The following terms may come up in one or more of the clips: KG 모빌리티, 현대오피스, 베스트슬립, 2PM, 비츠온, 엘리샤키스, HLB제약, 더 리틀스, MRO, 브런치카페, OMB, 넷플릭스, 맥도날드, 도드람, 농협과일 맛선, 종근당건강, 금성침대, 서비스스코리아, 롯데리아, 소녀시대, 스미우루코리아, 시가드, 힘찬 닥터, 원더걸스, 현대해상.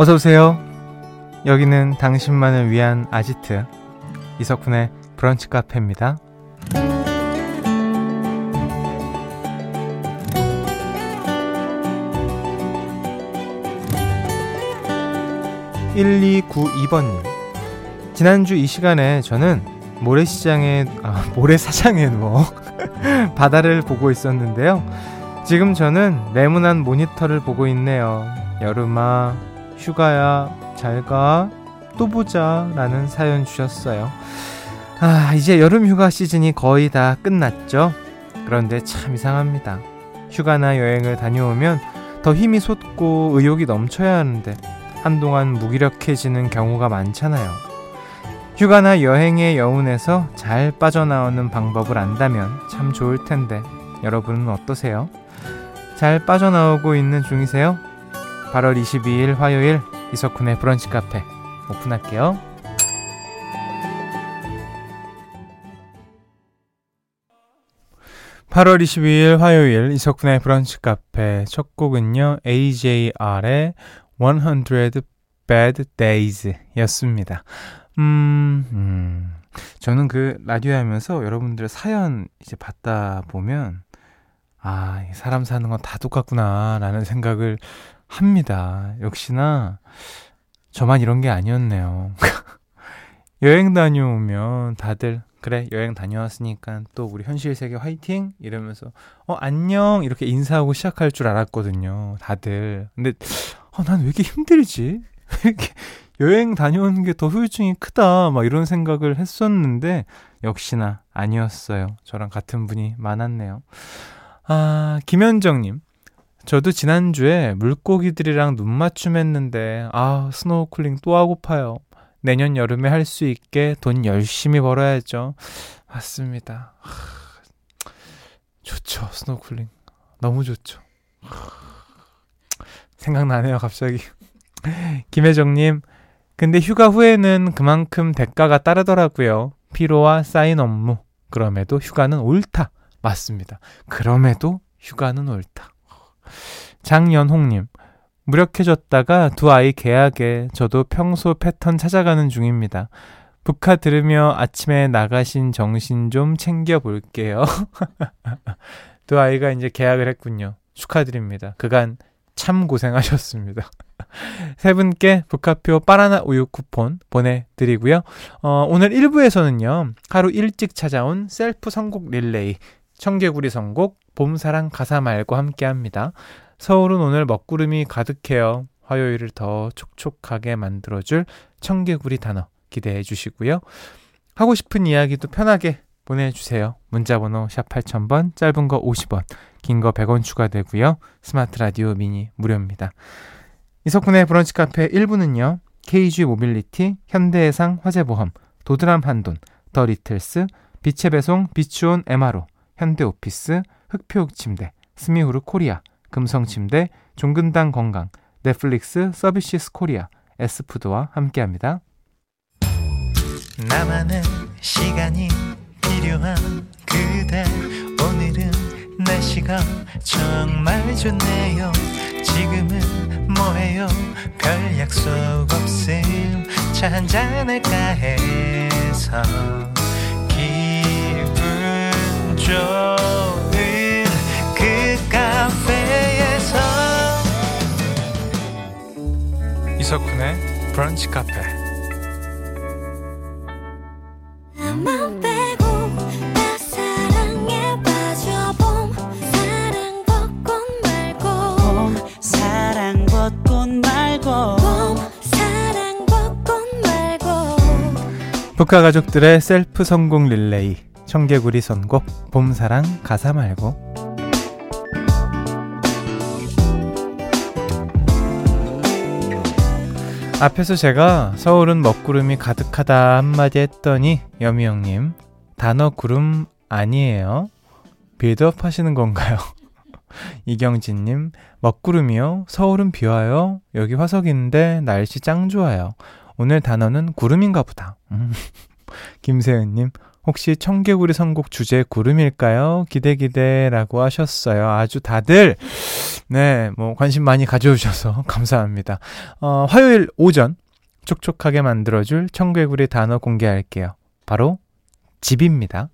어서오세요. 여기는 당신만을 위한 아지트 이석훈의 브런치 카페입니다. 1292번님. 지난주 이 시간에 저는 모래사장에 누워 바다를 보고 있었는데요. 지금 저는 네모난 모니터를 보고 있네요. 여름아, 휴가야, 잘가, 또 보자 라는 사연 주셨어요. 아, 이제 여름 휴가 시즌이 거의 다 끝났죠. 그런데 참 이상합니다. 휴가나 여행을 다녀오면 더 힘이 솟고 의욕이 넘쳐야 하는데 한동안 무기력해지는 경우가 많잖아요. 휴가나 여행의 여운에서 잘 빠져나오는 방법을 안다면 참 좋을 텐데 여러분은 어떠세요? 잘 빠져나오고 있는 중이세요? 8월 22일 화요일 이석훈의 브런치 카페 오픈할게요. 8월 22일 화요일 이석훈의 브런치 카페 첫 곡은요, AJR의 100 Bad Days 였습니다. 저는 그 라디오 하면서 여러분들의 사연 이제 받다 보면, 아, 사람 사는 건 다 똑같구나 라는 생각을 합니다. 역시나 저만 이런 게 아니었네요. 여행 다녀오면 다들 그래, 여행 다녀왔으니까 또 우리 현실 세계 화이팅 이러면서 안녕 이렇게 인사하고 시작할 줄 알았거든요, 다들. 근데 난 왜 이렇게 힘들지? 왜 이렇게 여행 다녀오는 게 더 후유증이 크다 막 이런 생각을 했었는데 역시나 아니었어요. 저랑 같은 분이 많았네요. 아, 김현정님. 저도 지난주에 물고기들이랑 눈 맞춤했는데 아, 스노우쿨링 또 하고파요. 내년 여름에 할 수 있게 돈 열심히 벌어야죠. 맞습니다. 좋죠. 스노클링 너무 좋죠. 생각나네요 갑자기. 김혜정님, 근데 휴가 후에는 그만큼 대가가 따르더라고요. 피로와 쌓인 업무. 그럼에도 휴가는 옳다. 맞습니다. 그럼에도 휴가는 옳다. 장연홍님, 무력해졌다가 두 아이 개학에 저도 평소 패턴 찾아가는 중입니다. 북카 들으며 아침에 나가신 정신 좀 챙겨볼게요. 두 아이가 이제 개학을 했군요. 축하드립니다. 그간 참 고생하셨습니다. 세 분께 북카표 바나나 우유 쿠폰 보내드리고요. 오늘 1부에서는요. 하루 일찍 찾아온 셀프 선곡 릴레이, 청개구리 선곡, 봄사랑 가사 말고 함께합니다. 서울은 오늘 먹구름이 가득해요. 화요일을 더 촉촉하게 만들어줄 청개구리 단어 기대해 주시고요. 하고 싶은 이야기도 편하게 보내주세요. 문자번호 샵 8000번, 짧은 거 50원, 긴 거 100원 추가되고요. 스마트 라디오 미니 무료입니다. 이석훈의 브런치 카페 1부는요. KG 모빌리티, 현대해상 화재보험, 도드람 한돈, 더 리틀스, 빛의 배송, 비츠온 MRO, 현대오피스, 흑표육침대, 스미우루코리아, 금성침대, 종근당건강, 넷플릭스, 서비스스코리아, S푸드와 함께합니다. 나만의 시간이 필요한 그대, 오늘은 날씨가 정말 좋네요. 지금은 뭐해요? 별 약속 없음 차 한잔할까 해서 기분 좋은 그 카페에서 이석훈의 브런치 카페. 북카 가족들의 셀프 성공 릴레이, 청개구리 선곡, 봄사랑 가사 말고. 앞에서 제가 서울은 먹구름이 가득하다 한마디 했더니 여미 형님, 단어 구름 아니에요? 빌드업 하시는 건가요? 이경진님, 먹구름이요? 서울은 비와요? 여기 화석인데 날씨 짱 좋아요. 오늘 단어는 구름인가 보다. 김세은님, 혹시 청개구리 선곡 주제 구름일까요? 기대기대라고 하셨어요. 아주 다들 네, 뭐 관심 많이 가져주셔서 감사합니다. 화요일 오전 촉촉하게 만들어줄 청개구리 단어 공개할게요. 바로 집입니다.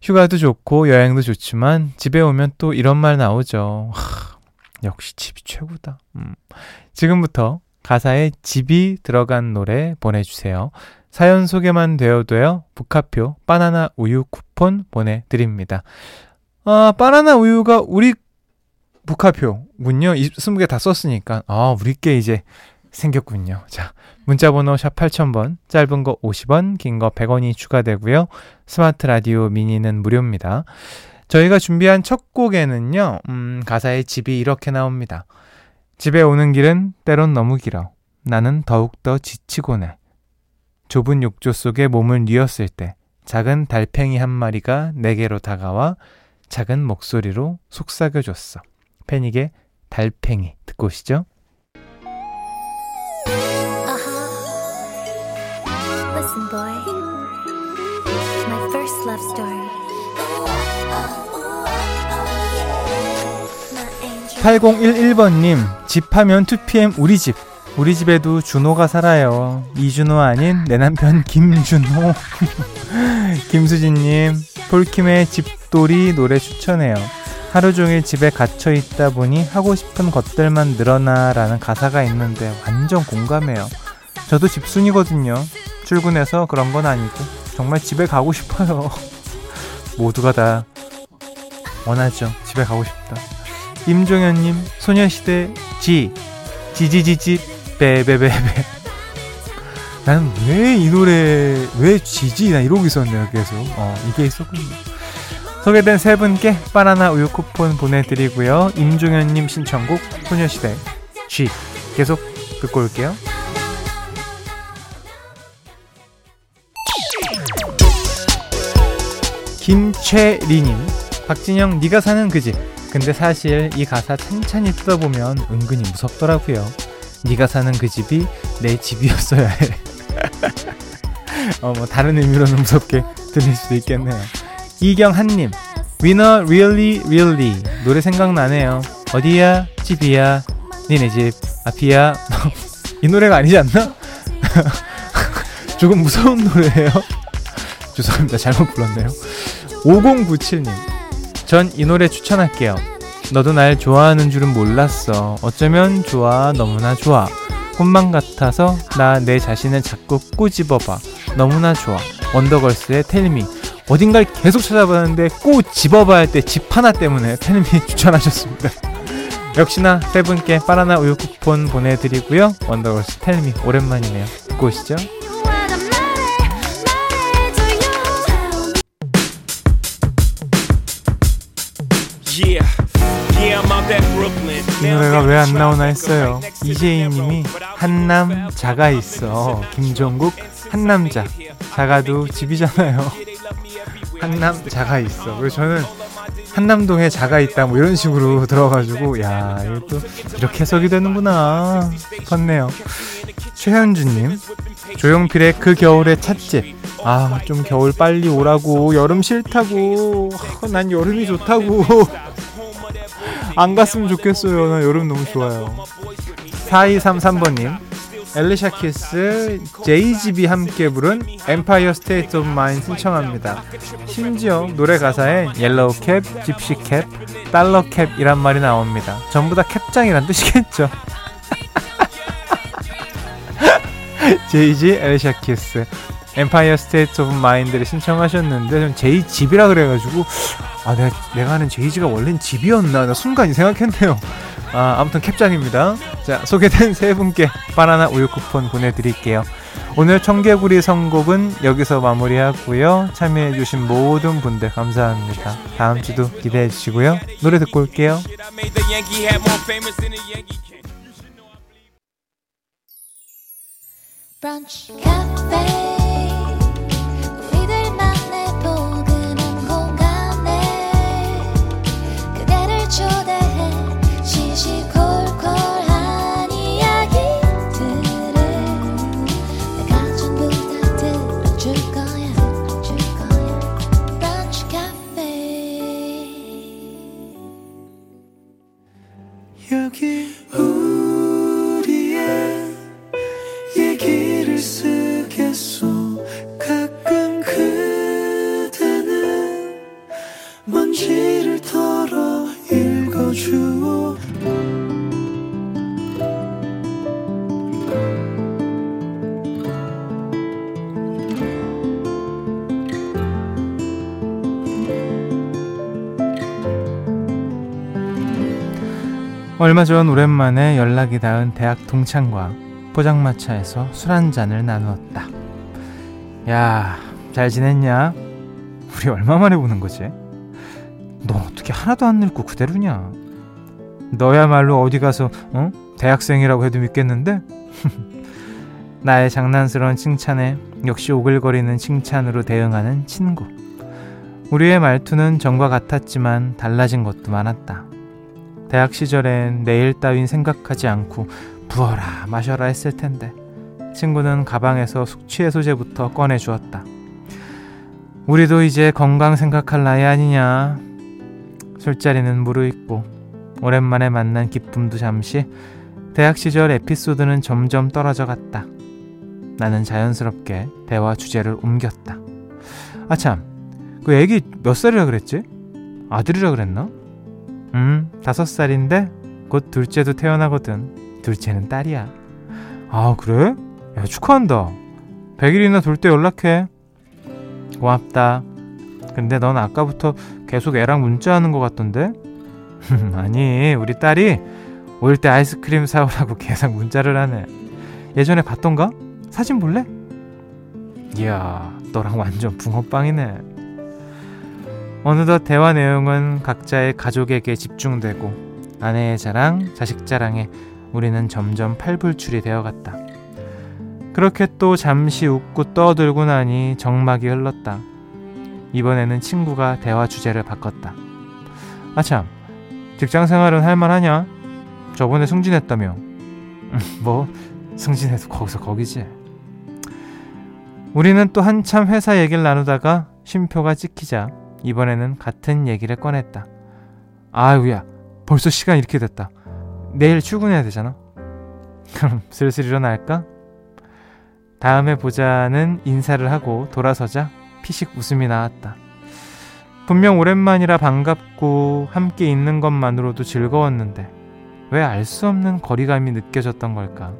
휴가도 좋고 여행도 좋지만 집에 오면 또 이런 말 나오죠. 하, 역시 집이 최고다. 지금부터 가사에 집이 들어간 노래 보내주세요. 사연 소개만 되어도요. 북카표 바나나 우유 쿠폰 보내드립니다. 아, 바나나 우유가 우리 북카표군요. 20개 다 썼으니까 아, 우리 게 이제 생겼군요. 자, 문자번호 샵 8000번, 짧은 거 50원, 긴 거 100원이 추가되고요. 스마트 라디오 미니는 무료입니다. 저희가 준비한 첫 곡에는요. 가사의 집이 이렇게 나옵니다. 집에 오는 길은 때론 너무 길어. 나는 더욱더 지치곤 해. 좁은 욕조 속에 몸을 뉘었을 때 작은 달팽이 한 마리가 내게로 다가와 작은 목소리로 속삭여줬어. 패닉의 달팽이 듣고 오시죠. Listen boy, my first love story. 8011번님, 집하면 2PM 우리 집. 우리 집에도 준호가 살아요. 이준호 아닌 내 남편 김준호. 김수진님, 폴킴의 집돌이 노래 추천해요. 하루 종일 집에 갇혀 있다 보니 하고 싶은 것들만 늘어나라는 가사가 있는데 완전 공감해요. 저도 집순이거든요. 출근해서 그런 건 아니고 정말 집에 가고 싶어요. 모두가 다 원하죠. 집에 가고 싶다. 임종현님, 소녀시대 지지지지 베베베베. 나는 왜 이 노래 왜 지지 나 이러고 있었네요. 계속 이게 있었군요. 소개된 세 분께 바나나 우유 쿠폰 보내드리고요. 임종현님 신청곡 소녀시대 G 계속 듣고 올게요. 김채리님, 박진영 네가 사는 그 집. 근데 사실 이 가사 찬찬히 뜯어보면 은근히 무섭더라고요. 네가 사는 그 집이 내 집이었어야 해. 뭐 다른 의미로는 무섭게 들릴 수도 있겠네요. 이경한님, 위너 really really 노래 생각나네요. 어디야 집이야 니네 집 앞이야. 이 노래가 아니지 않나? 조금 무서운 노래예요. 죄송합니다. 잘못 불렀네요. 5097님, 전 이 노래 추천할게요. 너도 날 좋아하는 줄은 몰랐어. 어쩌면 좋아, 너무나 좋아. 꿈만 같아서 나 내 자신을 자꾸 꼬집어봐. 너무나 좋아. 원더걸스의 텔미. 어딘가를 계속 찾아봤는데 꼭 집어봐 할 때 집 하나 때문에 텔미 추천하셨습니다. 역시나 세 분께 바나나 우유 쿠폰 보내드리고요. 원더걸스 텔미 오랜만이네요. 듣고 오시죠. 이 노래가 왜 안 나오나 했어요. 이재희님이 한남 자가 있어. 김종국 한남자. 자가도 집이잖아요. 한남 자가 있어. 그래서 저는 한남동에 자가 있다 뭐 이런 식으로 들어가지고 야 이것도 이렇게 해석이 되는구나 싶었네요. 최현주님, 조용필의 그 겨울의 찻집. 아, 좀 겨울 빨리 오라고. 여름 싫다고. 난 여름이 좋다고. 안 갔으면 좋겠어요. 난 여름 너무 좋아요. 4233번님, 엘리샤키스 JGB 함께 부른 Empire State of Mind 신청합니다. 심지어 노래 가사에 옐로우 캡, 집시 캡, 달러 캡이란 말이 나옵니다. 전부 다 캡장이란 뜻이겠죠. JG 엘리샤키스 Empire State of Mind를 신청하셨는데 제이집이라 그래가지고 아 내가 아는 제이지가 원래는 집이었나 나 순간 생각했네요. 아, 아무튼 캡장입니다. 자, 소개된 세 분께 바나나 우유 쿠폰 보내드릴게요. 오늘 청개구리 선곡은 여기서 마무리하고요. 참여해주신 모든 분들 감사합니다. 다음 주도 기대해주시고요. 노래 듣고 올게요. 브런치 카페 초대해 시시콜콜한 이야기들을 내가 전부 다 들어줄 거야. 얼마 전 오랜만에 연락이 닿은 대학 동창과 포장마차에서 술 한잔을 나누었다. 야, 잘 지냈냐? 우리 얼마만에 보는 거지? 넌 어떻게 하나도 안 늙고 그대로냐? 너야말로 어디 가서 대학생이라고 해도 믿겠는데? 나의 장난스러운 칭찬에 역시 오글거리는 칭찬으로 대응하는 친구. 우리의 말투는 전과 같았지만 달라진 것도 많았다. 대학 시절엔 내일 따윈 생각하지 않고 부어라 마셔라 했을 텐데 친구는 가방에서 숙취해소제부터 꺼내주었다. 우리도 이제 건강 생각할 나이 아니냐. 술자리는 무르익고 오랜만에 만난 기쁨도 잠시, 대학 시절 에피소드는 점점 떨어져 갔다. 나는 자연스럽게 대화 주제를 옮겼다. 아 참, 그 애기 몇 살이라 그랬지? 아들이라 그랬나? 5살인데 곧 둘째도 태어나거든. 둘째는 딸이야. 아 그래? 야 축하한다. 100일이나 돌 때 연락해. 고맙다. 근데 넌 아까부터 계속 애랑 문자하는 것 같던데? 아니, 우리 딸이 올 때 아이스크림 사오라고 계속 문자를 하네. 예전에 봤던가? 사진 볼래? 이야, 너랑 완전 붕어빵이네. 어느덧 대화 내용은 각자의 가족에게 집중되고 아내의 자랑, 자식 자랑에 우리는 점점 팔불출이 되어갔다. 그렇게 또 잠시 웃고 떠들고 나니 정막이 흘렀다. 이번에는 친구가 대화 주제를 바꿨다. 아참, 직장생활은 할만하냐? 저번에 승진했다며. 뭐 승진해도 거기서 거기지. 우리는 또 한참 회사 얘기를 나누다가 쉼표가 찍히자 이번에는 같은 얘기를 꺼냈다. 아유야, 벌써 시간 이렇게 됐다. 내일 출근해야 되잖아. 그럼 슬슬 일어날까? 다음에 보자는 인사를 하고 돌아서자 피식 웃음이 나왔다. 분명 오랜만이라 반갑고 함께 있는 것만으로도 즐거웠는데 왜 알 수 없는 거리감이 느껴졌던 걸까?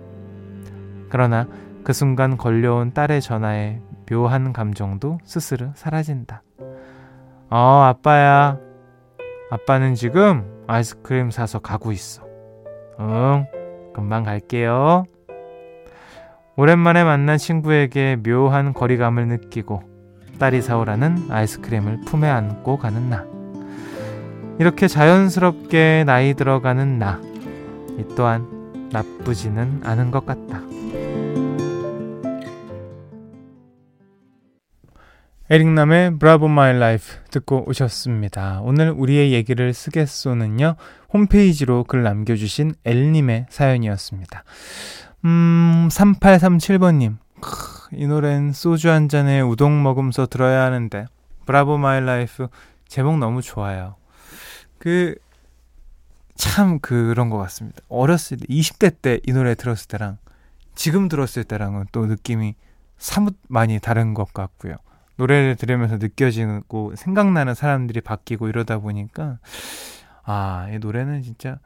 그러나 그 순간 걸려온 딸의 전화에 묘한 감정도 스스로 사라진다. 아빠야. 아빠는 지금 아이스크림 사서 가고 있어. 응, 금방 갈게요. 오랜만에 만난 친구에게 묘한 거리감을 느끼고 딸이 사오라는 아이스크림을 품에 안고 가는 나. 이렇게 자연스럽게 나이 들어가는 나. 이 또한 나쁘지는 않은 것 같다. 에릭남의 브라보 마이 라이프 듣고 오셨습니다. 오늘 우리의 얘기를 쓰겠소는요, 홈페이지로 글 남겨주신 엘님의 사연이었습니다. 3837번님, 이 노래는 소주 한 잔에 우동 먹으면서 들어야 하는데 브라보 마이 라이프 제목 너무 좋아요. 참 그런 것 같습니다. 어렸을 때 20대 때 이 노래 들었을 때랑 지금 들었을 때랑은 또 느낌이 사뭇 많이 다른 것 같고요. 노래를 들으면서 느껴지고 생각나는 사람들이 바뀌고 이러다 보니까 이 노래는 진짜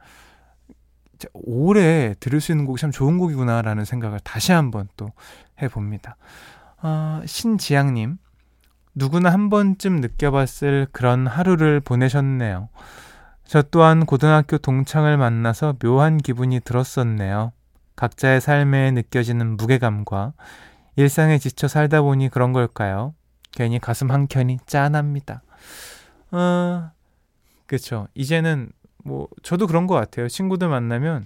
오래 들을 수 있는 곡이 참 좋은 곡이구나 라는 생각을 다시 한번 또 해봅니다. 신지향님, 누구나 한 번쯤 느껴봤을 그런 하루를 보내셨네요. 저 또한 고등학교 동창을 만나서 묘한 기분이 들었었네요. 각자의 삶에 느껴지는 무게감과 일상에 지쳐 살다 보니 그런 걸까요? 괜히 가슴 한켠이 짠합니다. 그쵸. 이제는 저도 그런 것 같아요. 친구들 만나면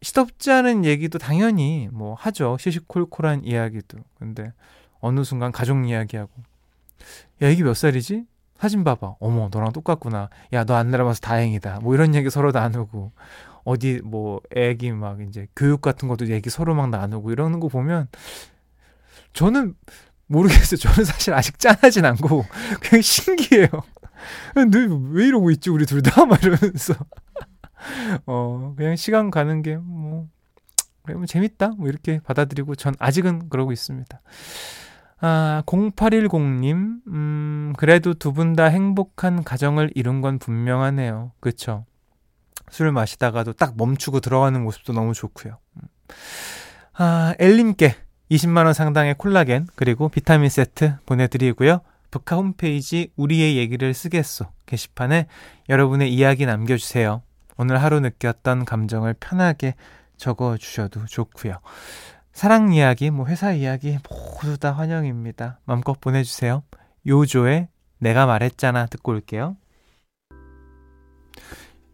시덥지 않은 얘기도 당연히 하죠. 시시콜콜한 이야기도. 근데 어느 순간 가족 이야기하고, 야 애기 몇 살이지? 사진 봐봐. 어머 너랑 똑같구나. 야 너 안 닮아서 다행이다. 이런 얘기 서로 나누고, 어디 애기 막 이제 교육 같은 것도 얘기 서로 막 나누고 이러는 거 보면 저는 모르겠어요. 저는 사실 아직 짠하진 않고 그냥 신기해요. 왜 이러고 있지 우리 둘 다? 막 이러면서 그냥 시간 가는 게 재밌다 이렇게 받아들이고 전 아직은 그러고 있습니다. 0810님, 그래도 두 분 다 행복한 가정을 이룬 건 분명하네요. 그쵸? 술 마시다가도 딱 멈추고 들어가는 모습도 너무 좋고요. 엘님께 20만원 상당의 콜라겐 그리고 비타민 세트 보내드리고요. 북카 홈페이지 우리의 얘기를 쓰겠소 게시판에 여러분의 이야기 남겨주세요. 오늘 하루 느꼈던 감정을 편하게 적어주셔도 좋고요. 사랑 이야기, 뭐 회사 이야기 모두 다 환영입니다. 마음껏 보내주세요. 요조의 내가 말했잖아 듣고 올게요.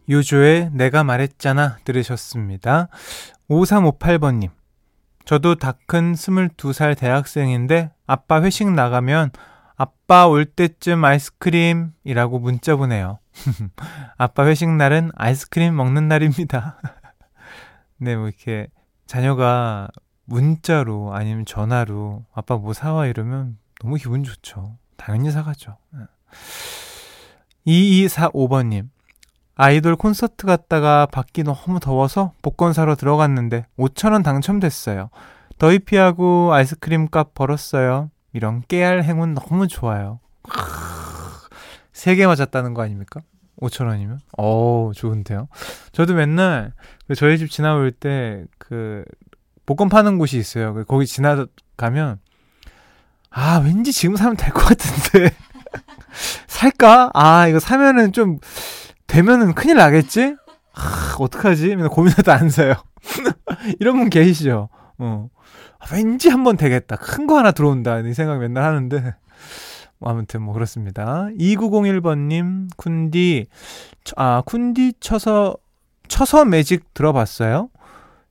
요조의 내가 말했잖아 들으셨습니다. 5358번님, 저도 다 큰 22살 대학생인데 아빠 회식 나가면 아빠 올 때쯤 아이스크림이라고 문자 보내요. 아빠 회식 날은 아이스크림 먹는 날입니다. 네, 뭐 이렇게 자녀가 문자로 아니면 전화로 아빠 뭐 사와 이러면 너무 기분 좋죠. 당연히 사가죠. 2245번님, 아이돌 콘서트 갔다가 밖이 너무 더워서 복권 사러 들어갔는데 5,000원 당첨됐어요. 더위 피하고 아이스크림 값 벌었어요. 이런 깨알 행운 너무 좋아요. 3개 맞았다는 거 아닙니까? 5,000원이면? 오, 좋은데요? 저도 맨날 저희 집 지나올 때 그 복권 파는 곳이 있어요. 거기 지나가면 아, 왠지 지금 사면 될 것 같은데 살까? 아, 이거 사면은 좀 되면은 큰일 나겠지? 아, 어떡하지? 맨날 고민하다 안 사요. 이런 분 계시죠? 아, 왠지 한번 되겠다. 큰 거 하나 들어온다. 이 생각 맨날 하는데. 뭐 아무튼 뭐 그렇습니다. 2901번님, 쿤디 쳐서 매직 들어봤어요?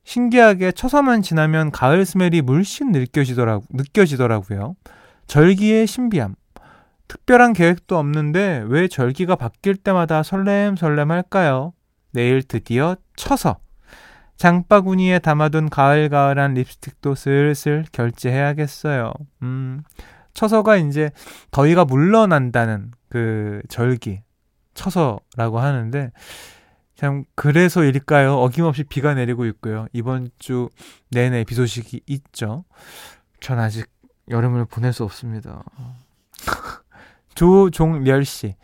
신기하게 쳐서만 지나면 가을 스멜이 물씬 느껴지더라고요. 절기의 신비함. 특별한 계획도 없는데 왜 절기가 바뀔 때마다 설렘설렘 할까요? 내일 드디어 쳐서 장바구니에 담아둔 가을가을한 립스틱도 슬슬 결제해야겠어요. 처서가 이제 더위가 물러난다는 그 절기 처서라고 하는데 참 그래서일까요? 어김없이 비가 내리고 있고요. 이번 주 내내 비 소식이 있죠. 전 아직 여름을 보낼 수 없습니다. 조종렬씨,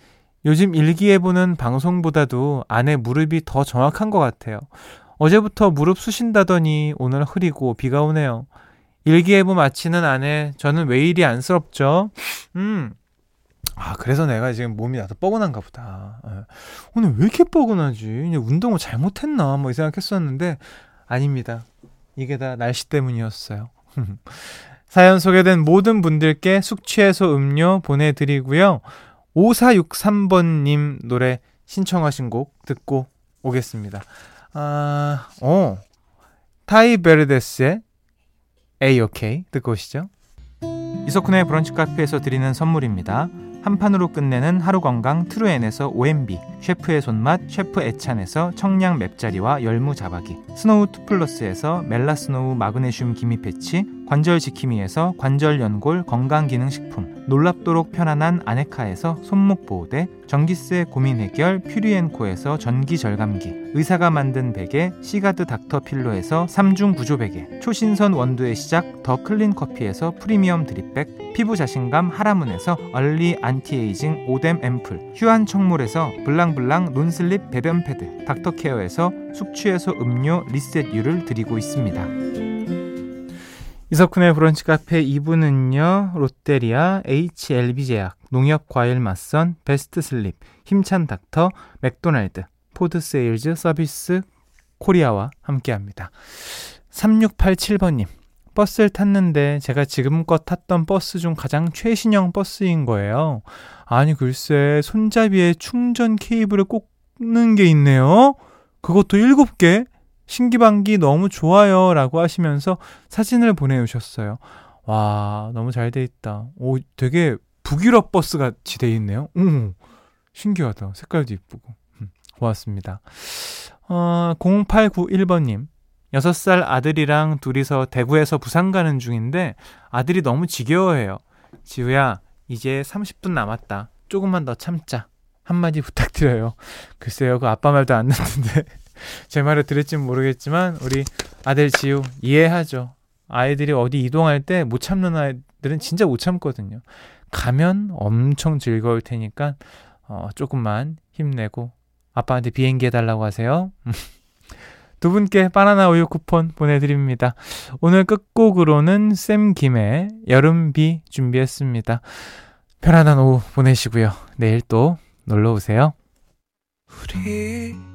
요즘 일기예보는 방송보다도 아내 무릎이 더 정확한 것 같아요. 어제부터 무릎 쑤신다더니 오늘 흐리고 비가 오네요. 일기예보 마치는 아내, 저는 왜 이리 안쓰럽죠? 아, 그래서 내가 지금 몸이 나서 뻐근한가 보다. 오늘 왜 이렇게 뻐근하지? 이제 운동을 잘못했나? 뭐 이 생각했었는데 아닙니다. 이게 다 날씨 때문이었어요. 사연 소개된 모든 분들께 숙취해소 음료 보내드리고요. 5463번님 노래 신청하신 곡 듣고 오겠습니다. 타이베르데스의 A-OK 듣고 오시죠. 이석훈의 브런치 카페에서 드리는 선물입니다. 한 판으로 끝내는 하루 건강 트루엔에서 OMB, 셰프의 손맛 셰프 애찬에서 청량 맵자리와 열무 자박이, 스노우 투플러스에서 멜라스노우 마그네슘 기미 패치, 관절 지킴이에서 관절 연골 건강기능식품, 놀랍도록 편안한 아네카에서 손목 보호대, 전기세 고민 해결 퓨리앤코에서 전기 절감기, 의사가 만든 베개 시가드 닥터 필로에서 3중 구조 베개, 초신선 원두의 시작 더 클린 커피에서 프리미엄 드립백, 피부 자신감 하라문에서 얼리 안티에이징 오뎀 앰플, 휴안 청물에서 블랑블랑 논슬립 배변 패드, 닥터케어에서 숙취해소 음료 리셋유를 드리고 있습니다. 이석훈의 브런치 카페 2부는요. 롯데리아, HLB제약, 농협과일 맛선, 베스트슬립, 힘찬 닥터, 맥도날드, 포드세일즈 서비스코리아와 함께합니다. 3687번님. 버스를 탔는데 제가 지금껏 탔던 버스 중 가장 최신형 버스인 거예요. 아니 글쎄 손잡이에 충전 케이블을 꽂는 게 있네요. 그것도 7개. 신기방기 너무 좋아요 라고 하시면서 사진을 보내주셨어요. 와, 너무 잘 돼 있다. 오, 되게 북유럽 버스 같이 돼 있네요. 신기하다. 색깔도 이쁘고. 고맙습니다. 0891번님, 6살 아들이랑 둘이서 대구에서 부산 가는 중인데 아들이 너무 지겨워해요. 지우야, 이제 30분 남았다. 조금만 더 참자. 한마디 부탁드려요. 글쎄요, 그 아빠 말도 안 듣는데 제 말을 들을지는 모르겠지만 우리 아들 지우 이해하죠. 아이들이 어디 이동할 때 못 참는 아이들은 진짜 못 참거든요. 가면 엄청 즐거울 테니까 조금만 힘내고 아빠한테 비행기 해달라고 하세요. 두 분께 바나나 우유 쿠폰 보내드립니다. 오늘 끝곡으로는 샘 김의 여름비 준비했습니다. 편안한 오후 보내시고요. 내일 또 놀러오세요. 우리